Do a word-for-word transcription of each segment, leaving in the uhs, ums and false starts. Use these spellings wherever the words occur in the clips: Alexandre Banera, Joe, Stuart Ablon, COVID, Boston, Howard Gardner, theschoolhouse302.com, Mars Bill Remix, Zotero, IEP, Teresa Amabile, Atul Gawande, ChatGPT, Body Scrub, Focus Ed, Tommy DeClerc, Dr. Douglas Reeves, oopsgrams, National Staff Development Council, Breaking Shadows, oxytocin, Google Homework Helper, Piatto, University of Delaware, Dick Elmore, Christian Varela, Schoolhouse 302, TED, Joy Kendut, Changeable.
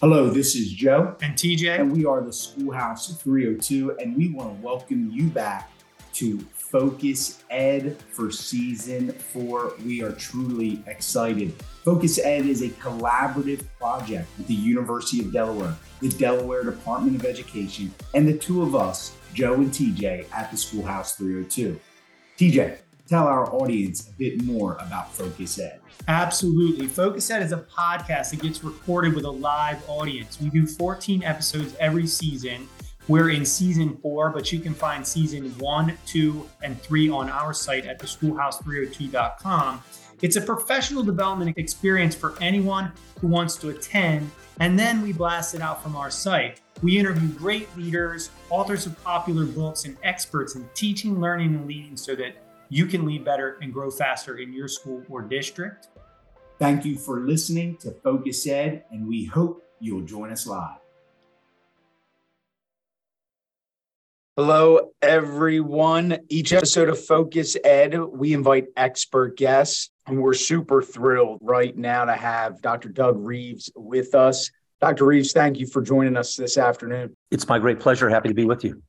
Hello, this is Joe and T J, and we are the Schoolhouse three oh two, and we want to welcome you back to Focus Ed for season four. We are truly excited. Focus Ed is a collaborative project with the University of Delaware, the Delaware Department of Education, and the two of us, Joe and T J, at the Schoolhouse three oh two. T J, tell our audience a bit more about Focus Ed. Absolutely. Focus Ed is a podcast that gets recorded with a live audience. We do fourteen episodes every season. We're in season four, but you can find season one, two, and three on our site at the schoolhouse three oh two dot com. It's a professional development experience for anyone who wants to attend, and then we blast it out from our site. We interview great leaders, authors of popular books, and experts in teaching, learning, and leading so that you can lead better and grow faster in your school or district. Thank you for listening to Focus Ed, and we hope you'll join us live. Hello, everyone. Each episode of Focus Ed, we invite expert guests, and we're super thrilled right now to have Doctor Doug Reeves with us. Doctor Reeves, thank you for joining us this afternoon. It's my great pleasure. Happy to be with you.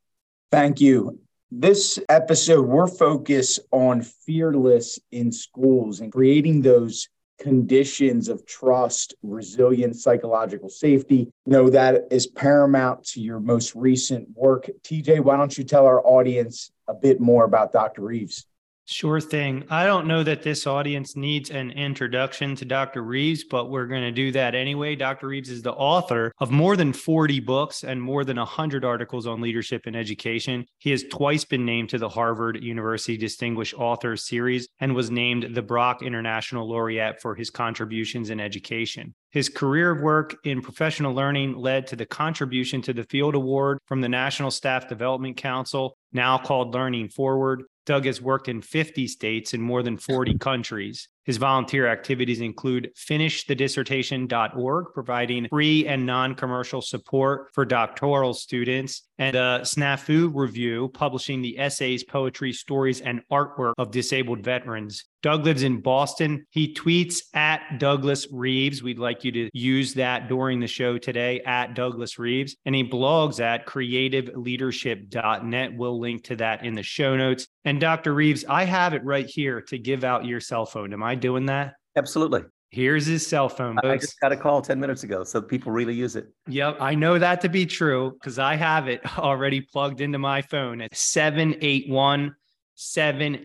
Thank you. This episode, we're focused on fearless in schools and creating those conditions of trust, resilience, psychological safety. You know, that is paramount to your most recent work. T J, why don't you tell our audience a bit more about Doctor Reeves? Sure thing. I don't know that this audience needs an introduction to Doctor Reeves, but we're going to do that anyway. Doctor Reeves is the author of more than forty books and more than one hundred articles on leadership and education. He has twice been named to the Harvard University Distinguished Author Series and was named the Brock International Laureate for his contributions in education. His career work in professional learning led to the Contribution to the Field Award from the National Staff Development Council, now called Learning Forward. Doug has worked in fifty states and more than forty countries. His volunteer activities include finish the dissertation dot org, providing free and non-commercial support for doctoral students, and a SNAFU Review, publishing the essays, poetry, stories, and artwork of disabled veterans. Doug lives in Boston. He tweets at Douglas Reeves. We'd like you to use that during the show today, at Douglas Reeves. And he blogs at creative leadership dot net. We'll link to that in the show notes. And Doctor Reeves, I have it right here to give out your cell phone. Am I doing that? Absolutely. Here's his cell phone. Folks. I just got a call ten minutes ago, so people really use it. Yep, I know that to be true because I have it already plugged into my phone at seven eight one, seven one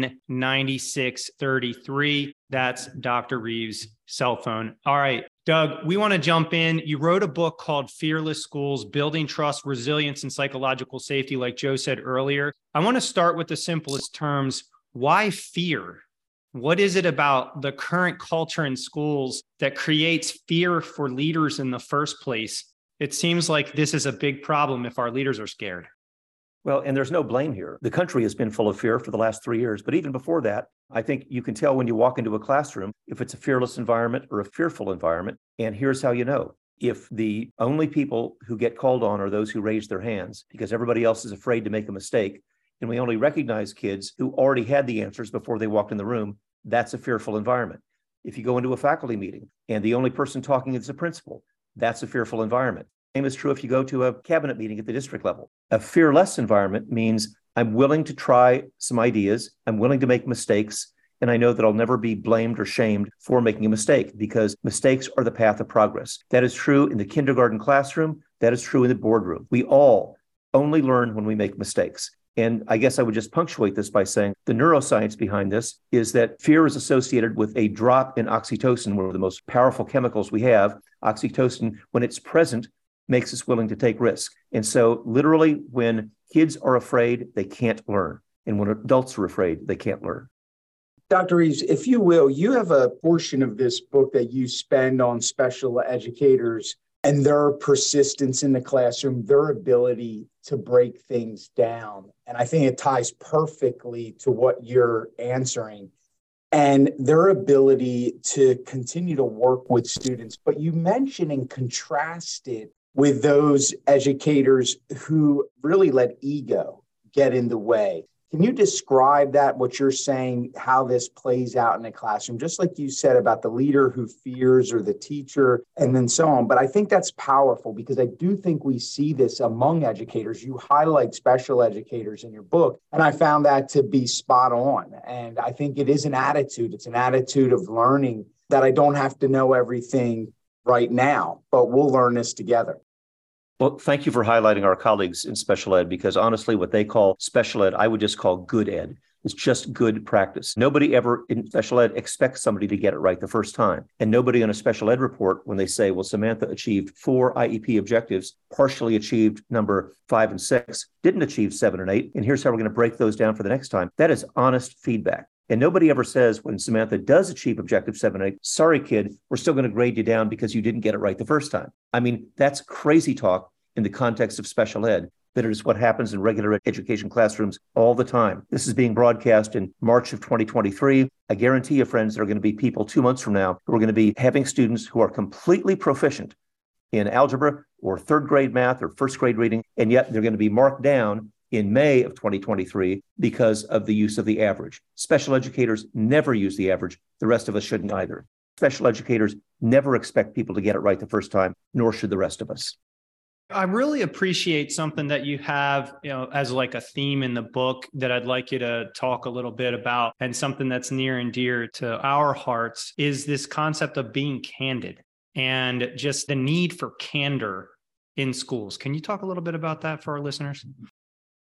zero, nine six three three. That's Doctor Reeves' cell phone. All right, Doug, we want to jump in. You wrote a book called Fearless Schools: Building Trust, Resilience, and Psychological Safety, like Joe said earlier. I want to start with the simplest terms. Why fear? What is it about the current culture in schools that creates fear for leaders in the first place? It seems like this is a big problem if our leaders are scared. Well, and there's no blame here. The country has been full of fear for the last three years. But even before that, I think you can tell when you walk into a classroom if it's a fearless environment or a fearful environment. And here's how you know. If the only people who get called on are those who raise their hands because everybody else is afraid to make a mistake, and we only recognize kids who already had the answers before they walked in the room, that's a fearful environment. If you go into a faculty meeting and the only person talking is the principal, that's a fearful environment. Same is true if you go to a cabinet meeting at the district level. A fearless environment means I'm willing to try some ideas, I'm willing to make mistakes, and I know that I'll never be blamed or shamed for making a mistake because mistakes are the path of progress. That is true in the kindergarten classroom. That is true in the boardroom. We all only learn when we make mistakes. And I guess I would just punctuate this by saying the neuroscience behind this is that fear is associated with a drop in oxytocin, one of the most powerful chemicals we have. Oxytocin, when it's present, makes us willing to take risk. And so literally when kids are afraid, they can't learn. And when adults are afraid, they can't learn. Doctor Reeves, if you will, you have a portion of this book that you spend on special educators and their persistence in the classroom, their ability to break things down. And I think it ties perfectly to what you're answering and their ability to continue to work with students. But you mentioned and contrasted with those educators who really let ego get in the way. Can you describe that, what you're saying, how this plays out in a classroom, just like you said about the leader who fears or the teacher and then so on? But I think that's powerful because I do think we see this among educators. You highlight special educators in your book, and I found that to be spot on. And I think it is an attitude. It's an attitude of learning that I don't have to know everything right now, but we'll learn this together. Well, thank you for highlighting our colleagues in special ed, because honestly, what they call special ed, I would just call good ed. It's just good practice. Nobody ever in special ed expects somebody to get it right the first time. And nobody on a special ed report, when they say, well, Samantha achieved four I E P objectives, partially achieved number five and six, didn't achieve seven and eight, and here's how we're going to break those down for the next time. That is honest feedback. And nobody ever says when Samantha does achieve objective seven and eight, sorry, kid, we're still going to grade you down because you didn't get it right the first time. I mean, that's crazy talk in the context of special ed, but it is what happens in regular education classrooms all the time. This is being broadcast in March of twenty twenty-three. I guarantee you, friends, there are going to be people two months from now who are going to be having students who are completely proficient in algebra or third grade math or first grade reading, and yet they're going to be marked down in May of twenty twenty-three because of the use of the average. Special educators never use the average. The rest of us shouldn't either. Special educators never expect people to get it right the first time, nor should the rest of us. I really appreciate something that you have, you know, as like a theme in the book that I'd like you to talk a little bit about, and something that's near and dear to our hearts is this concept of being candid and just the need for candor in schools. Can you talk a little bit about that for our listeners?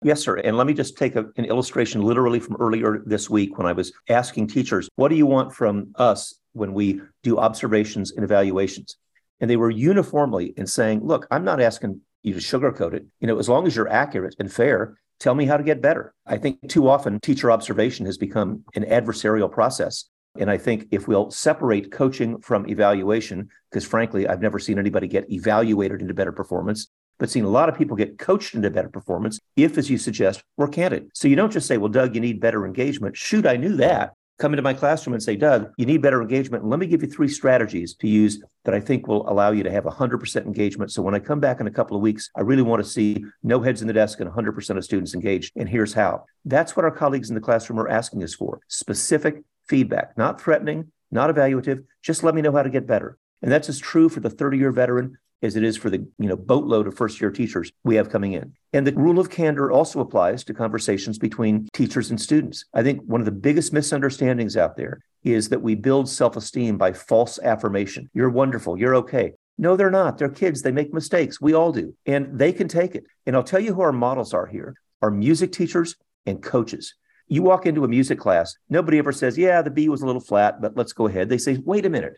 Yes, sir. And let me just take a, an illustration literally from earlier this week when I was asking teachers, what do you want from us when we do observations and evaluations? And they were uniformly in saying, look, I'm not asking you to sugarcoat it. You know, as long as you're accurate and fair, tell me how to get better. I think too often teacher observation has become an adversarial process. And I think if we'll separate coaching from evaluation, because frankly, I've never seen anybody get evaluated into better performance, but seeing a lot of people get coached into better performance if, as you suggest, we're candid. So you don't just say, well, Doug, you need better engagement. Shoot, I knew that. Come into my classroom and say, Doug, you need better engagement. And let me give you three strategies to use that I think will allow you to have one hundred percent engagement. So when I come back in a couple of weeks, I really want to see no heads in the desk and one hundred percent of students engaged. And here's how. That's what our colleagues in the classroom are asking us for. Specific feedback, not threatening, not evaluative. Just let me know how to get better. And that's as true for the thirty-year veteran as it is for the you know boatload of first-year teachers we have coming in. And the rule of candor also applies to conversations between teachers and students. I think one of the biggest misunderstandings out there is that we build self-esteem by false affirmation. You're wonderful. You're okay. No, they're not. They're kids. They make mistakes. We all do. And they can take it. And I'll tell you who our models are here, our music teachers and coaches. You walk into a music class, nobody ever says, yeah, the B was a little flat, but let's go ahead. They say, wait a minute,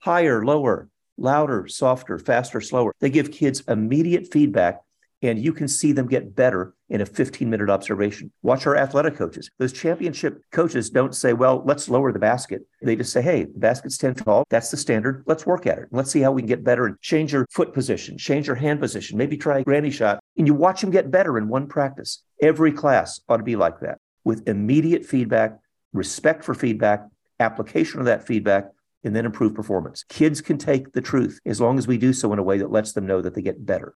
higher, lower, louder, softer, faster, slower. They give kids immediate feedback, and you can see them get better in a fifteen-minute observation. Watch our athletic coaches. Those championship coaches don't say, well, let's lower the basket. They just say, hey, the basket's ten tall. That's the standard. Let's work at it. Let's see how we can get better and change your foot position, change your hand position, maybe try a granny shot. And you watch them get better in one practice. Every class ought to be like that, with immediate feedback, respect for feedback, application of that feedback, and then improve performance. Kids can take the truth as long as we do so in a way that lets them know that they get better.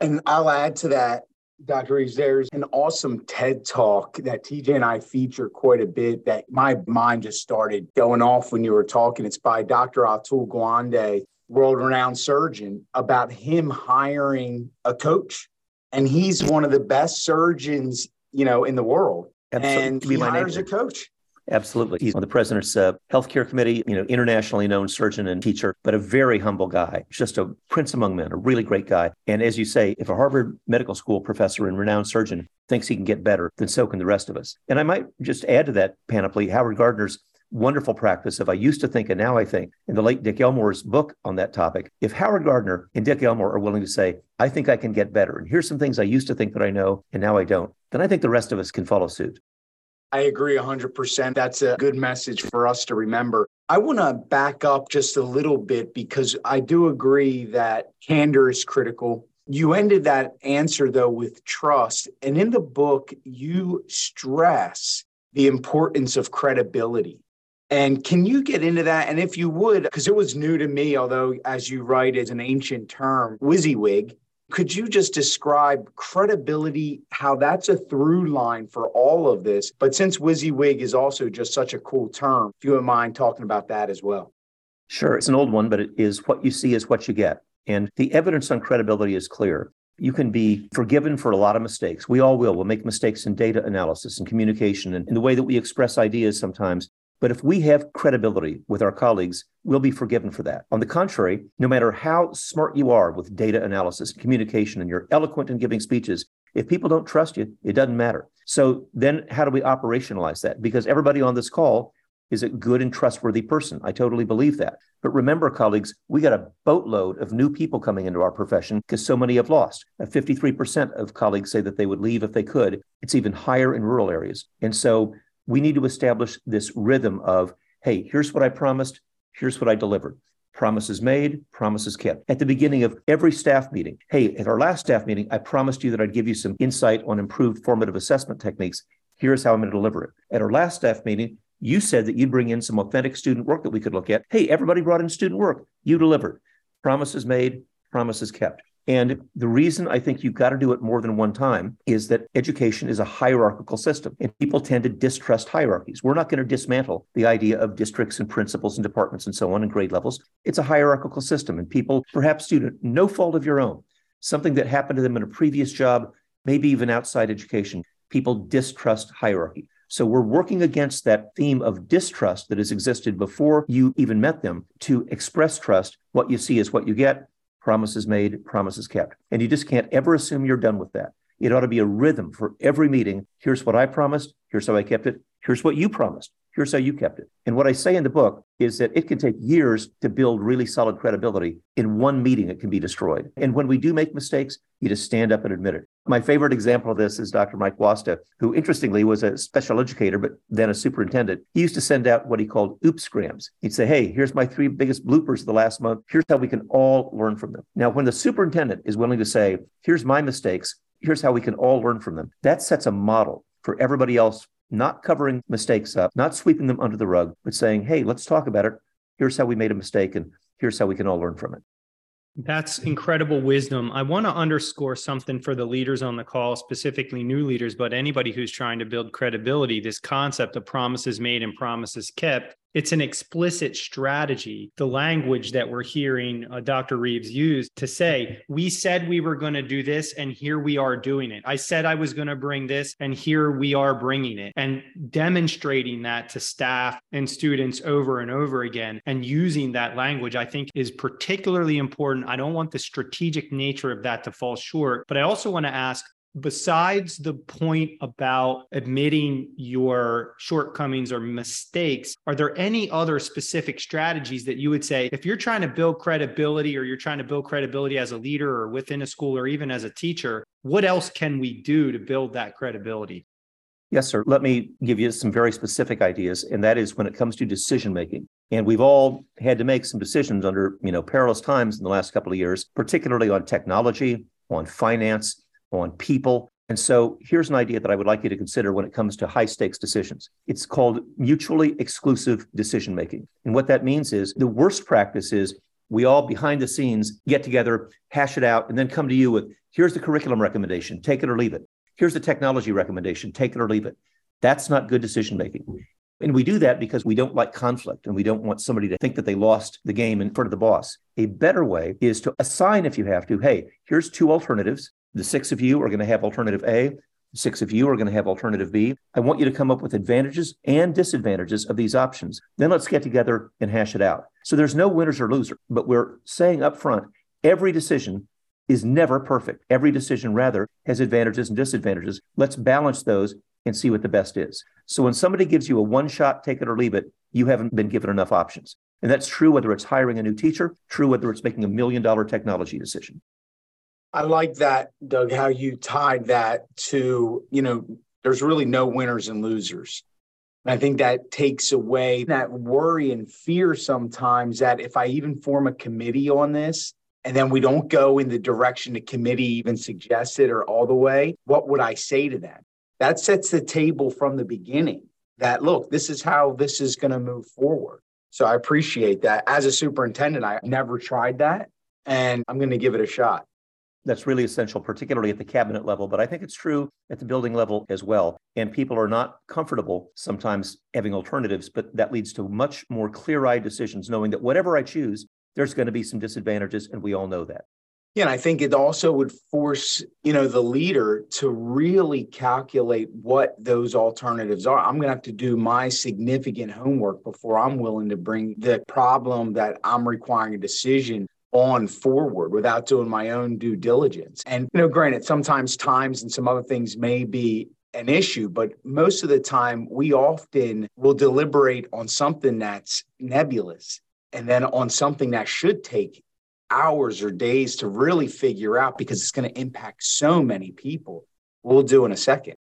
And I'll add to that, Doctor Reeves, there's an awesome TED Talk that T J and I feature quite a bit that my mind just started going off when you were talking. It's by Doctor Atul Gawande, world-renowned surgeon, about him hiring a coach. And he's one of the best surgeons, you know, in the world. Absolutely. And he hires a coach. Absolutely. He's on the president's uh, healthcare committee, you know, internationally known surgeon and teacher, but a very humble guy, just a prince among men, a really great guy. And as you say, if a Harvard Medical School professor and renowned surgeon thinks he can get better, then so can the rest of us. And I might just add to that panoply, Howard Gardner's wonderful practice of I used to think and now I think, in the late Dick Elmore's book on that topic. If Howard Gardner and Dick Elmore are willing to say, I think I can get better, and here's some things I used to think that I know, and now I don't, then I think the rest of us can follow suit. I agree one hundred percent. That's a good message for us to remember. I want to back up just a little bit because I do agree that candor is critical. You ended that answer, though, with trust. And in the book, you stress the importance of credibility. And can you get into that? And if you would, because it was new to me, although, as you write, it's an ancient term, WYSIWYG. Could you just describe credibility, how that's a through line for all of this? But since WYSIWYG is also just such a cool term, if you wouldn't mind talking about that as well. Sure. It's an old one, but it is what you see is what you get. And the evidence on credibility is clear. You can be forgiven for a lot of mistakes. We all will. We'll make mistakes in data analysis and communication and in the way that we express ideas sometimes. But if we have credibility with our colleagues, we'll be forgiven for that. On the contrary, no matter how smart you are with data analysis and communication and you're eloquent in giving speeches, if people don't trust you, it doesn't matter. So then how do we operationalize that? Because everybody on this call is a good and trustworthy person. I totally believe that. But remember, colleagues, we got a boatload of new people coming into our profession because so many have lost. fifty-three percent of colleagues say that they would leave if they could. It's even higher in rural areas. And so we need to establish this rhythm of, hey, here's what I promised, here's what I delivered. Promises made, promises kept. At the beginning of every staff meeting, hey, at our last staff meeting, I promised you that I'd give you some insight on improved formative assessment techniques. Here's how I'm going to deliver it. At our last staff meeting, you said that you'd bring in some authentic student work that we could look at. Hey, everybody brought in student work. You delivered. Promises made, promises kept. And the reason I think you've got to do it more than one time is that education is a hierarchical system, and people tend to distrust hierarchies. We're not going to dismantle the idea of districts and principals and departments and so on and grade levels. It's a hierarchical system, and people, perhaps student, no fault of your own, something that happened to them in a previous job, maybe even outside education, people distrust hierarchy. So we're working against that theme of distrust that has existed before you even met them to express trust. What you see is what you get. Promises made, promises kept. And you just can't ever assume you're done with that. It ought to be a rhythm for every meeting. Here's what I promised. Here's how I kept it. Here's what you promised. Here's how you kept it. And what I say in the book is that it can take years to build really solid credibility. In one meeting, it can be destroyed. And when we do make mistakes, you just stand up and admit it. My favorite example of this is Doctor Mike Wasta, who interestingly was a special educator, but then a superintendent. He used to send out what he called oopsgrams. He'd say, hey, here's my three biggest bloopers of the last month. Here's how we can all learn from them. Now, when the superintendent is willing to say, here's my mistakes, here's how we can all learn from them, that sets a model for everybody else, not covering mistakes up, not sweeping them under the rug, but saying, hey, let's talk about it. Here's how we made a mistake, and here's how we can all learn from it. That's incredible wisdom. I want to underscore something for the leaders on the call, specifically new leaders, but anybody who's trying to build credibility, this concept of promises made and promises kept. It's an explicit strategy, the language that we're hearing uh, Doctor Reeves use to say, we said we were going to do this, and here we are doing it. I said I was going to bring this, and here we are bringing it, and demonstrating that to staff and students over and over again, and using that language, I think, is particularly important. I don't want the strategic nature of that to fall short, but I also want to ask, besides the point about admitting your shortcomings or mistakes, are there any other specific strategies that you would say, if you're trying to build credibility or you're trying to build credibility as a leader or within a school or even as a teacher, what else can we do to build that credibility? Yes, sir. Let me give you some very specific ideas, and that is when it comes to decision-making. And we've all had to make some decisions under, you know, perilous times in the last couple of years, particularly on technology, on finance, on people. And so here's an idea that I would like you to consider when it comes to high stakes decisions. It's called mutually exclusive decision making. And what that means is the worst practice is we all behind the scenes get together, hash it out, and then come to you with, here's the curriculum recommendation, take it or leave it. Here's the technology recommendation, take it or leave it. That's not good decision making. And we do that because we don't like conflict and we don't want somebody to think that they lost the game in front of the boss. A better way is to assign, if you have to, hey, here's two alternatives. The six of you are going to have alternative A. The six of you are going to have alternative B. I want you to come up with advantages and disadvantages of these options. Then let's get together and hash it out. So there's no winners or losers, but we're saying up front, every decision is never perfect. Every decision, rather, has advantages and disadvantages. Let's balance those and see what the best is. So when somebody gives you a one-shot, take it or leave it, you haven't been given enough options. And that's true whether it's hiring a new teacher, true whether it's making a million-dollar technology decision. I like that, Doug, how you tied that to, you know, there's really no winners and losers. And I think that takes away that worry and fear sometimes that if I even form a committee on this, and then we don't go in the direction the committee even suggested or all the way, what would I say to them? That sets the table from the beginning that, look, this is how this is going to move forward. So I appreciate that. As a superintendent, I never tried that, and I'm going to give it a shot. that's really essential, particularly at the cabinet level, but I think it's true at the building level as well. And people are not comfortable sometimes having alternatives, but that leads to much more clear-eyed decisions, knowing that whatever I choose, there's going to be some disadvantages, and we all know that. Yeah, and I think it also would force, you know, the leader to really calculate what those alternatives are. I'm going to have to do my significant homework before I'm willing to bring the problem that I'm requiring a decision on forward without doing my own due diligence. And, you know, granted, sometimes times and some other things may be an issue, but most of the time we often will deliberate on something that's nebulous and then on something that should take hours or days to really figure out because it's going to impact so many people. We'll do in a second.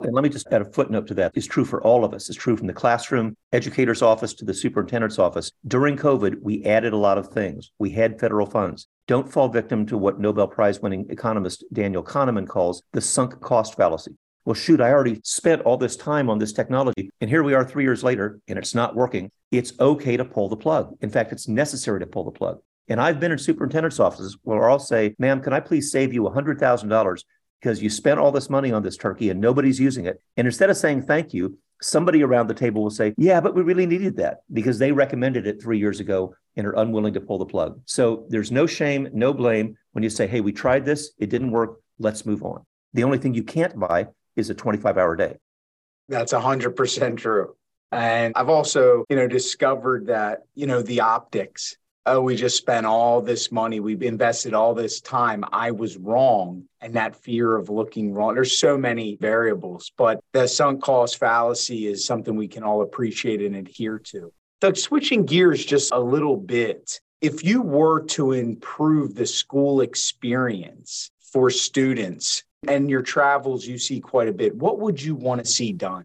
And let me just add a footnote to that. It's true for all of us. It's true from the classroom, educator's office to the superintendent's office. During COVID, we added a lot of things. We had federal funds. Don't fall victim to what Nobel Prize winning economist Daniel Kahneman calls the sunk cost fallacy. Well, shoot, I already spent all this time on this technology, and here we are three years later, and it's not working. It's okay to pull the plug. In fact, it's necessary to pull the plug. And I've been in superintendent's offices where I'll say, ma'am, can I please save you one hundred thousand dollars? Because you spent all this money on this turkey and nobody's using it. And instead of saying thank you, somebody around the table will say, yeah, but we really needed that because they recommended it three years ago and are unwilling to pull the plug. So there's no shame, no blame when you say, hey, we tried this, it didn't work, let's move on. The only thing you can't buy is a twenty-five hour day. That's one hundred percent true. And I've also, you know, discovered that, you know, the optics. Oh, we just spent all this money. We've invested all this time. I was wrong. And that fear of looking wrong. There's so many variables, but the sunk cost fallacy is something we can all appreciate and adhere to. Doug, switching gears just a little bit, if you were to improve the school experience for students and your travels, you see quite a bit, what would you want to see done?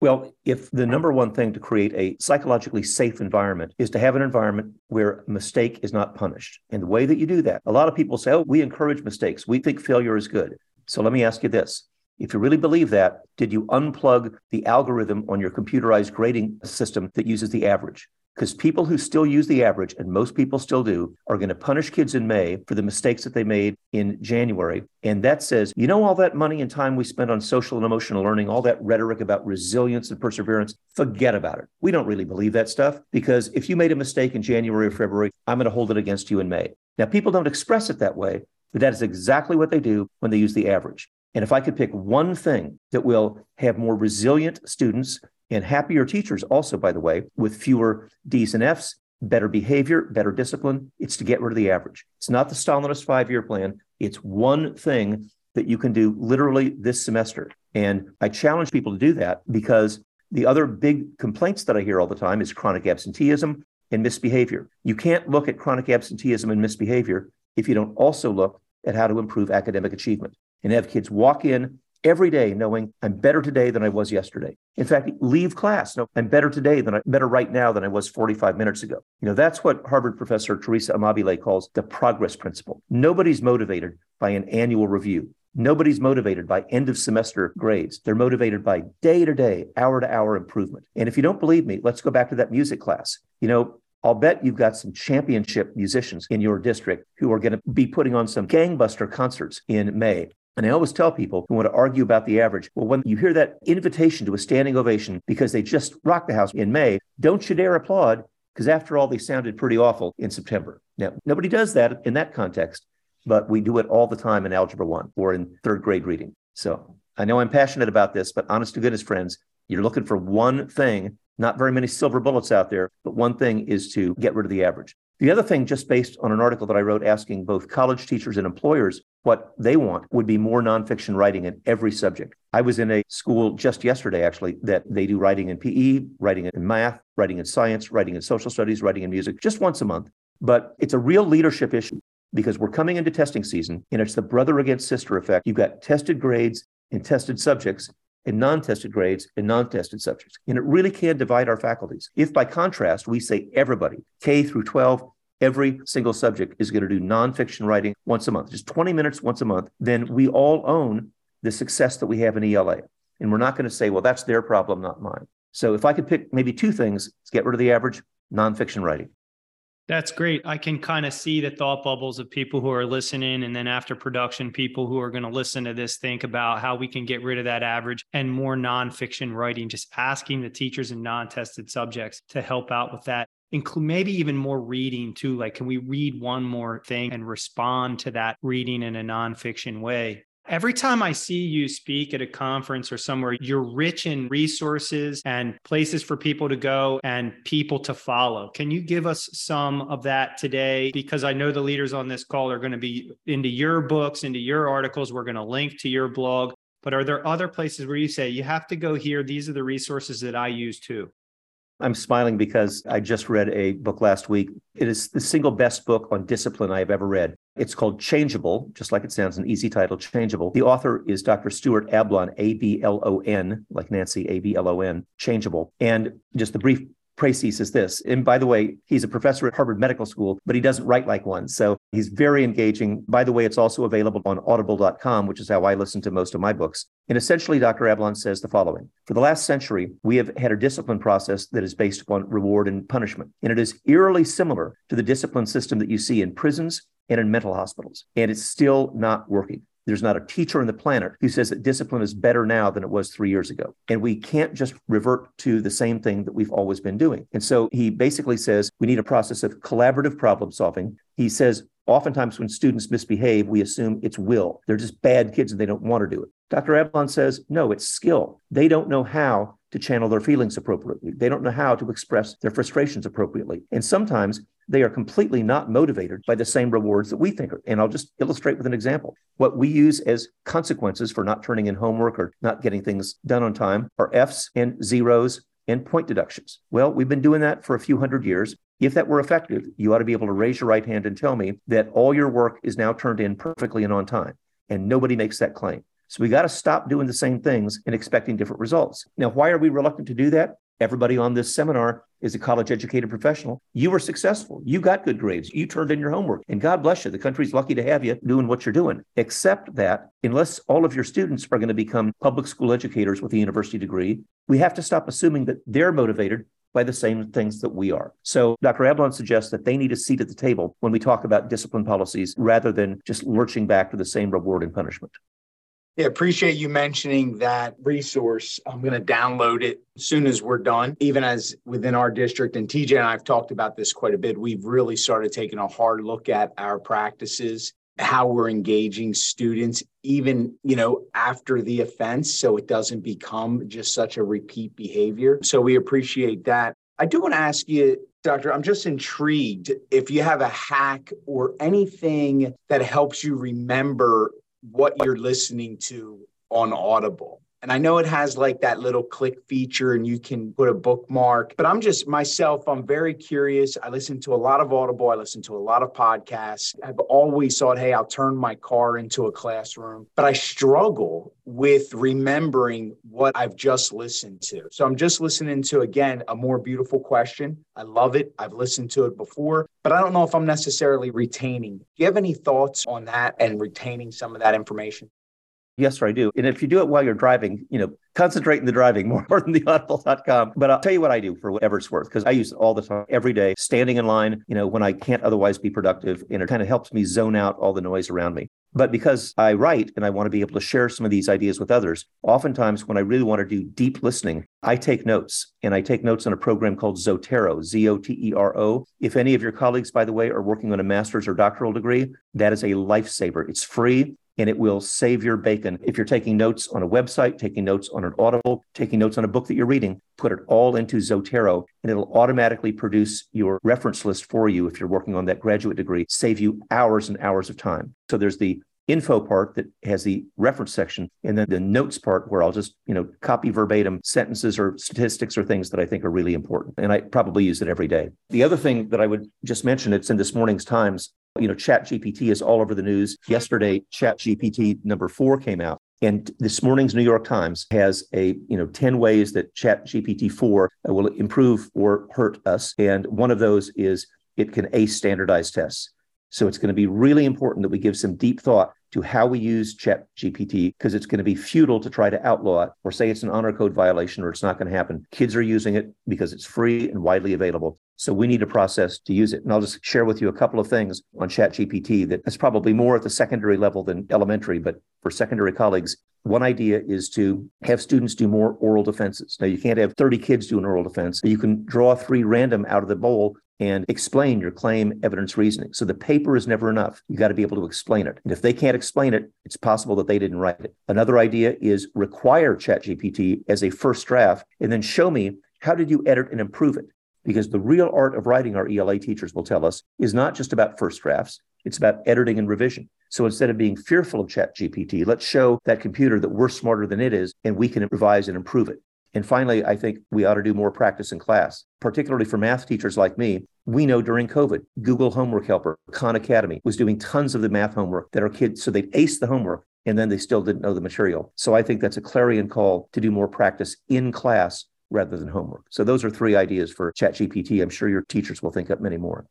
Well, if the number one thing to create a psychologically safe environment is to have an environment where mistake is not punished. And the way that you do that, a lot of people say, oh, we encourage mistakes. We think failure is good. So let me ask you this. If you really believe that, did you unplug the algorithm on your computerized grading system that uses the average? Because people who still use the average, and most people still do, are going to punish kids in May for the mistakes that they made in January. And that says, you know, all that money and time we spent on social and emotional learning, all that rhetoric about resilience and perseverance, forget about it. We don't really believe that stuff because if you made a mistake in January or February, I'm going to hold it against you in May. Now, people don't express it that way, but that is exactly what they do when they use the average. And if I could pick one thing that will have more resilient students and happier teachers also, by the way, with fewer D's and F's, better behavior, better discipline, it's to get rid of the average. It's not the Stalinist five-year plan. It's one thing that you can do literally this semester. And I challenge people to do that because the other big complaints that I hear all the time is chronic absenteeism and misbehavior. You can't look at chronic absenteeism and misbehavior if you don't also look at how to improve academic achievement and have kids walk in every day knowing I'm better today than I was yesterday. In fact, leave class. No, I'm better today than I better right now than I was forty-five minutes ago. You know, that's what Harvard professor Teresa Amabile calls the progress principle. Nobody's motivated by an annual review. Nobody's motivated by end of semester grades. They're motivated by day to day, hour to hour improvement. And if you don't believe me, let's go back to that music class. You know, I'll bet you've got some championship musicians in your district who are going to be putting on some gangbuster concerts in May. And I always tell people who want to argue about the average, well, when you hear that invitation to a standing ovation because they just rocked the house in May, don't you dare applaud, because after all, they sounded pretty awful in September. Now, nobody does that in that context, but we do it all the time in Algebra one or in third grade reading. So I know I'm passionate about this, but honest to goodness, friends, you're looking for one thing, not very many silver bullets out there, but one thing is to get rid of the average. The other thing, just based on an article that I wrote asking both college teachers and employers what they want, would be more nonfiction writing in every subject. I was in a school just yesterday, actually, that they do writing in P E, writing in math, writing in science, writing in social studies, writing in music, just once a month. But it's a real leadership issue because we're coming into testing season and it's the brother against sister effect. You've got tested grades and tested subjects and non-tested grades and non-tested subjects. And it really can divide our faculties. If by contrast, we say everybody, K through twelve, every single subject is going to do nonfiction writing once a month, just twenty minutes once a month, then we all own the success that we have in E L A. And we're not going to say, well, that's their problem, not mine. So if I could pick maybe two things, get rid of the average, nonfiction writing. That's great. I can kind of see the thought bubbles of people who are listening. And then after production, people who are going to listen to this, think about how we can get rid of that average and more nonfiction writing, just asking the teachers in non-tested subjects to help out with that. Include maybe even more reading too. Like, can we read one more thing and respond to that reading in a nonfiction way? Every time I see you speak at a conference or somewhere, you're rich in resources and places for people to go and people to follow. Can you give us some of that today? Because I know the leaders on this call are going to be into your books, into your articles. We're going to link to your blog. But are there other places where you say, you have to go here? These are the resources that I use too. I'm smiling because I just read a book last week. It is the single best book on discipline I have ever read. It's called Changeable, just like it sounds, an easy title, Changeable. The author is Doctor Stuart Ablon, A B L O N, like Nancy, A B L O N, Changeable. And just the brief preface is this. And by the way, he's a professor at Harvard Medical School, but he doesn't write like one. So he's very engaging. By the way, it's also available on audible dot com, which is how I listen to most of my books. And essentially, Doctor Ablon says the following. For the last century, we have had a discipline process that is based upon reward and punishment. And it is eerily similar to the discipline system that you see in prisons and in mental hospitals. And it's still not working. There's not a teacher on the planet who says that discipline is better now than it was three years ago. And we can't just revert to the same thing that we've always been doing. And so he basically says we need a process of collaborative problem solving. He says oftentimes when students misbehave, we assume it's will. They're just bad kids and they don't want to do it. Doctor Ablon says, no, it's skill. They don't know how to channel their feelings appropriately. They don't know how to express their frustrations appropriately. And sometimes they are completely not motivated by the same rewards that we think are. And I'll just illustrate with an example. What we use as consequences for not turning in homework or not getting things done on time are F's and zeros and point deductions. Well, we've been doing that for a few hundred years. If that were effective, you ought to be able to raise your right hand and tell me that all your work is now turned in perfectly and on time. And nobody makes that claim. So we got to stop doing the same things and expecting different results. Now, why are we reluctant to do that? Everybody on this seminar is a college-educated professional. You were successful. You got good grades. You turned in your homework. And God bless you. The country's lucky to have you doing what you're doing. Except that unless all of your students are going to become public school educators with a university degree, we have to stop assuming that they're motivated by the same things that we are. So Doctor Ablon suggests that they need a seat at the table when we talk about discipline policies rather than just lurching back to the same reward and punishment. Yeah, appreciate you mentioning that resource. I'm going to download it as soon as we're done. Even as within our district, and T J and I have talked about this quite a bit, we've really started taking a hard look at our practices, how we're engaging students, even, you know, after the offense, so it doesn't become just such a repeat behavior. So we appreciate that. I do want to ask you, Doctor, I'm just intrigued if you have a hack or anything that helps you remember what you're listening to on Audible. And I know it has like that little click feature and you can put a bookmark, but I'm just myself, I'm very curious. I listen to a lot of Audible. I listen to a lot of podcasts. I've always thought, hey, I'll turn my car into a classroom, but I struggle with remembering what I've just listened to. So I'm just listening to, again, A More Beautiful Question. I love it. I've listened to it before, but I don't know if I'm necessarily retaining. Do you have any thoughts on that and retaining some of that information? Yes, sir, I do. And if you do it while you're driving, you know, concentrate in the driving more than the audible dot com. But I'll tell you what I do for whatever it's worth, because I use it all the time, every day, standing in line, you know, when I can't otherwise be productive. And it kind of helps me zone out all the noise around me. But because I write and I want to be able to share some of these ideas with others, oftentimes when I really want to do deep listening, I take notes. And I take notes on a program called Zotero, Z O T E R O. If any of your colleagues, by the way, are working on a master's or doctoral degree, that is a lifesaver. It's free. And it will save your bacon. If you're taking notes on a website, taking notes on an Audible, taking notes on a book that you're reading, put it all into Zotero, and it'll automatically produce your reference list for you if you're working on that graduate degree, save you hours and hours of time. So there's the info part that has the reference section, and then the notes part where I'll just, you know, copy verbatim sentences or statistics or things that I think are really important. And I probably use it every day. The other thing that I would just mention, it's in this morning's Times, you know, ChatGPT is all over the news. Yesterday, ChatGPT number four came out. And this morning's New York Times has a, you know, ten ways that ChatGPT four will improve or hurt us. And one of those is it can ace standardized tests. So it's going to be really important that we give some deep thought to how we use ChatGPT, because it's going to be futile to try to outlaw it or say it's an honor code violation or it's not going to happen. Kids are using it because it's free and widely available. So we need a process to use it. And I'll just share with you a couple of things on ChatGPT that that's probably more at the secondary level than elementary, but for secondary colleagues, one idea is to have students do more oral defenses. Now, you can't have thirty kids do an oral defense, but you can draw three random out of the bowl and explain your claim, evidence, reasoning. So the paper is never enough. You got to be able to explain it. And if they can't explain it, it's possible that they didn't write it. Another idea is require ChatGPT as a first draft and then show me, how did you edit and improve it? Because the real art of writing, our E L A teachers will tell us, is not just about first drafts. It's about editing and revision. So instead of being fearful of ChatGPT, let's show that computer that we're smarter than it is and we can revise and improve it. And finally, I think we ought to do more practice in class, particularly for math teachers like me. We know during COVID, Google Homework Helper, Khan Academy was doing tons of the math homework that our kids, so they'd ace the homework and then they still didn't know the material. So I think that's a clarion call to do more practice in class rather than homework. So those are three ideas for ChatGPT. I'm sure your teachers will think up many more.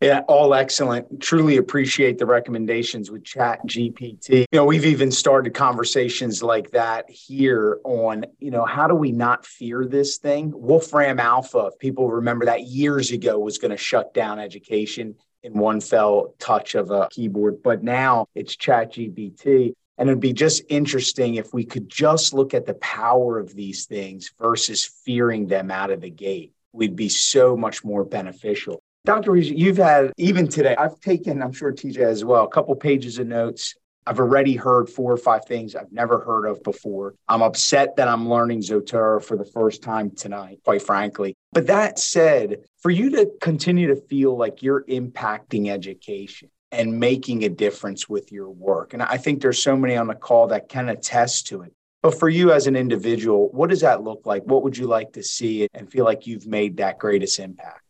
Yeah, all excellent. Truly appreciate the recommendations with ChatGPT. You know, we've even started conversations like that here on, you know, how do we not fear this thing? Wolfram Alpha, if people remember that years ago, was going to shut down education in one fell touch of a keyboard. But now it's ChatGPT. And it'd be just interesting if we could just look at the power of these things versus fearing them out of the gate. We'd be so much more beneficial. Doctor Reeves, you've had, even today, I've taken, I'm sure T J as well, a couple pages of notes. I've already heard four or five things I've never heard of before. I'm upset that I'm learning Zotero for the first time tonight, quite frankly. But that said, for you to continue to feel like you're impacting education and making a difference with your work. And I think there's so many on the call that can attest to it. But for you as an individual, what does that look like? What would you like to see and feel like you've made that greatest impact?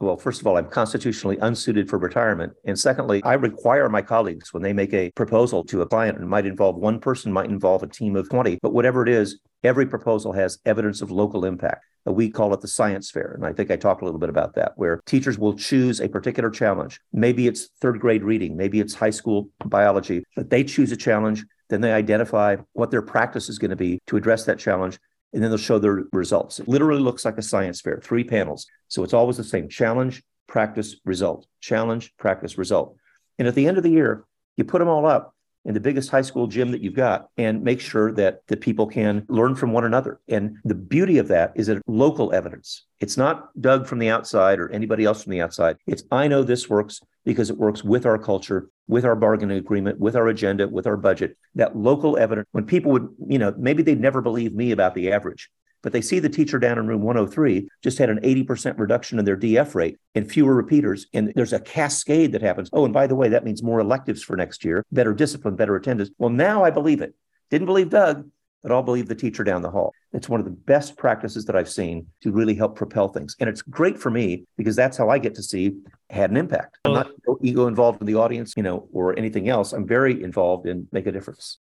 Well, first of all, I'm constitutionally unsuited for retirement. And secondly, I require my colleagues when they make a proposal to a client, and it might involve one person, might involve a team of twenty, but whatever it is, every proposal has evidence of local impact. We call it the science fair. And I think I talked a little bit about that, where teachers will choose a particular challenge. Maybe it's third grade reading, maybe it's high school biology, but they choose a challenge, then they identify what their practice is going to be to address that challenge. And then they'll show their results. It literally looks like a science fair, three panels. So it's always the same challenge, practice, result, challenge, practice, result. And at the end of the year, you put them all up in the biggest high school gym that you've got and make sure that the people can learn from one another. And the beauty of that is that local evidence. It's not Doug from the outside or anybody else from the outside. It's, I know this works because it works with our culture, with our bargaining agreement, with our agenda, with our budget. That local evidence, when people would, you know, maybe they'd never believe me about the average, but they see the teacher down in room one oh three just had an eighty percent reduction in their D F rate and fewer repeaters. And there's a cascade that happens. Oh, and by the way, that means more electives for next year, better discipline, better attendance. Well, now I believe it. Didn't believe Doug, but I'll believe the teacher down the hall. It's one of the best practices that I've seen to really help propel things. And it's great for me because that's how I get to see had an impact. I'm not ego involved in the audience, you know, or anything else. I'm very involved in make a difference.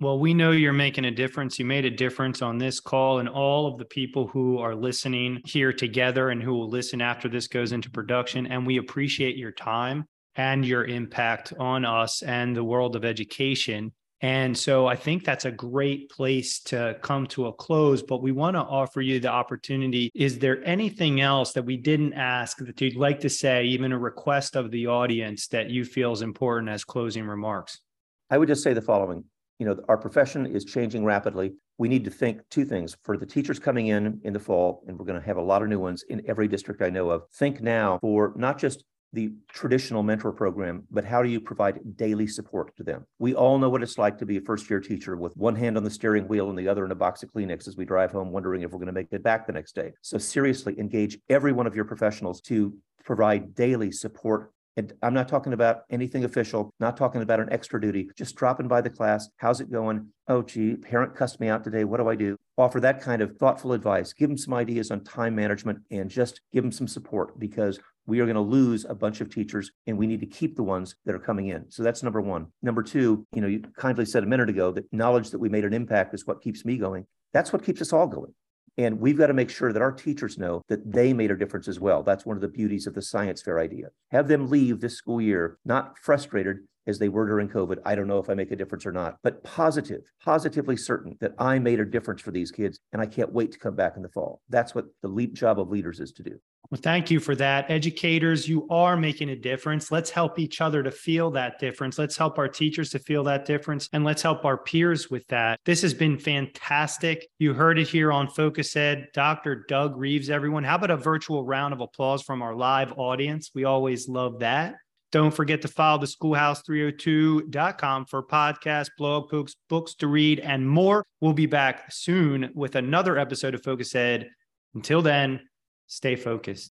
Well, we know you're making a difference. You made a difference on this call and all of the people who are listening here together and who will listen after this goes into production. And we appreciate your time and your impact on us and the world of education. And so I think that's a great place to come to a close, but we want to offer you the opportunity. Is there anything else that we didn't ask that you'd like to say, even a request of the audience that you feel is important as closing remarks? I would just say the following. You know, our profession is changing rapidly. We need to think two things. For the teachers coming in in the fall, and we're going to have a lot of new ones in every district I know of, think now for not just the traditional mentor program, but how do you provide daily support to them? We all know what it's like to be a first-year teacher with one hand on the steering wheel and the other in a box of Kleenex as we drive home, wondering if we're going to make it back the next day. So seriously, engage every one of your professionals to provide daily support. And I'm not talking about anything official, not talking about an extra duty, just dropping by the class. How's it going? Oh, gee, parent cussed me out today. What do I do? Offer that kind of thoughtful advice. Give them some ideas on time management and just give them some support because we are going to lose a bunch of teachers and we need to keep the ones that are coming in. So that's number one. Number two, you know, you kindly said a minute ago that knowledge that we made an impact is what keeps me going. That's what keeps us all going. And we've got to make sure that our teachers know that they made a difference as well. That's one of the beauties of the science fair idea. Have them leave this school year not frustrated as they were during COVID. I don't know if I make a difference or not, but positive, positively certain that I made a difference for these kids, and I can't wait to come back in the fall. That's what the lead job of leaders is to do. Well, thank you for that. Educators, you are making a difference. Let's help each other to feel that difference. Let's help our teachers to feel that difference, and let's help our peers with that. This has been fantastic. You heard it here on Focus Ed, Doctor Doug Reeves, everyone. How about a virtual round of applause from our live audience? We always love that. Don't forget to follow the schoolhouse three oh two dot com for podcasts, blog posts, books to read, and more. We'll be back soon with another episode of Focus Ed. Until then, stay focused.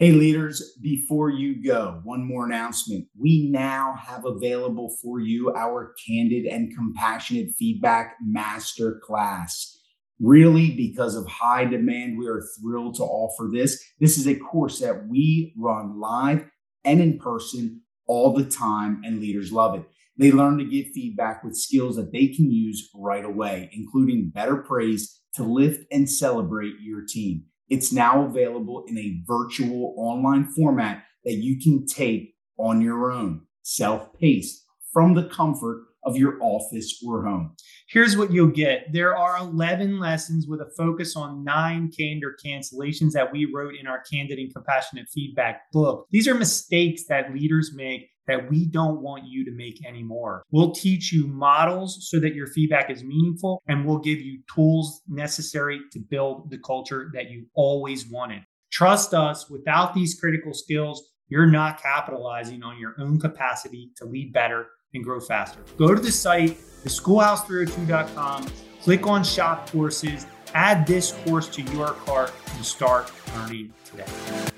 Hey leaders, before you go, one more announcement. We now have available for you our Candid and Compassionate Feedback Masterclass. Really, because of high demand, we are thrilled to offer this. This is a course that we run live and in person all the time, and leaders love it. They learn to give feedback with skills that they can use right away, including better praise to lift and celebrate your team. It's now available in a virtual online format that you can take on your own, self-paced, from the comfort of your office or home. Here's what you'll get. There are eleven lessons with a focus on nine candor cancellations that we wrote in our Candid and Compassionate Feedback book. These are mistakes that leaders make that we don't want you to make anymore. We'll teach you models so that your feedback is meaningful, and we'll give you tools necessary to build the culture that you always wanted. Trust us, without these critical skills, you're not capitalizing on your own capacity to lead better and grow faster. Go to the site, the schoolhouse three oh two dot com, click on Shop Courses, add this course to your cart, and start learning today.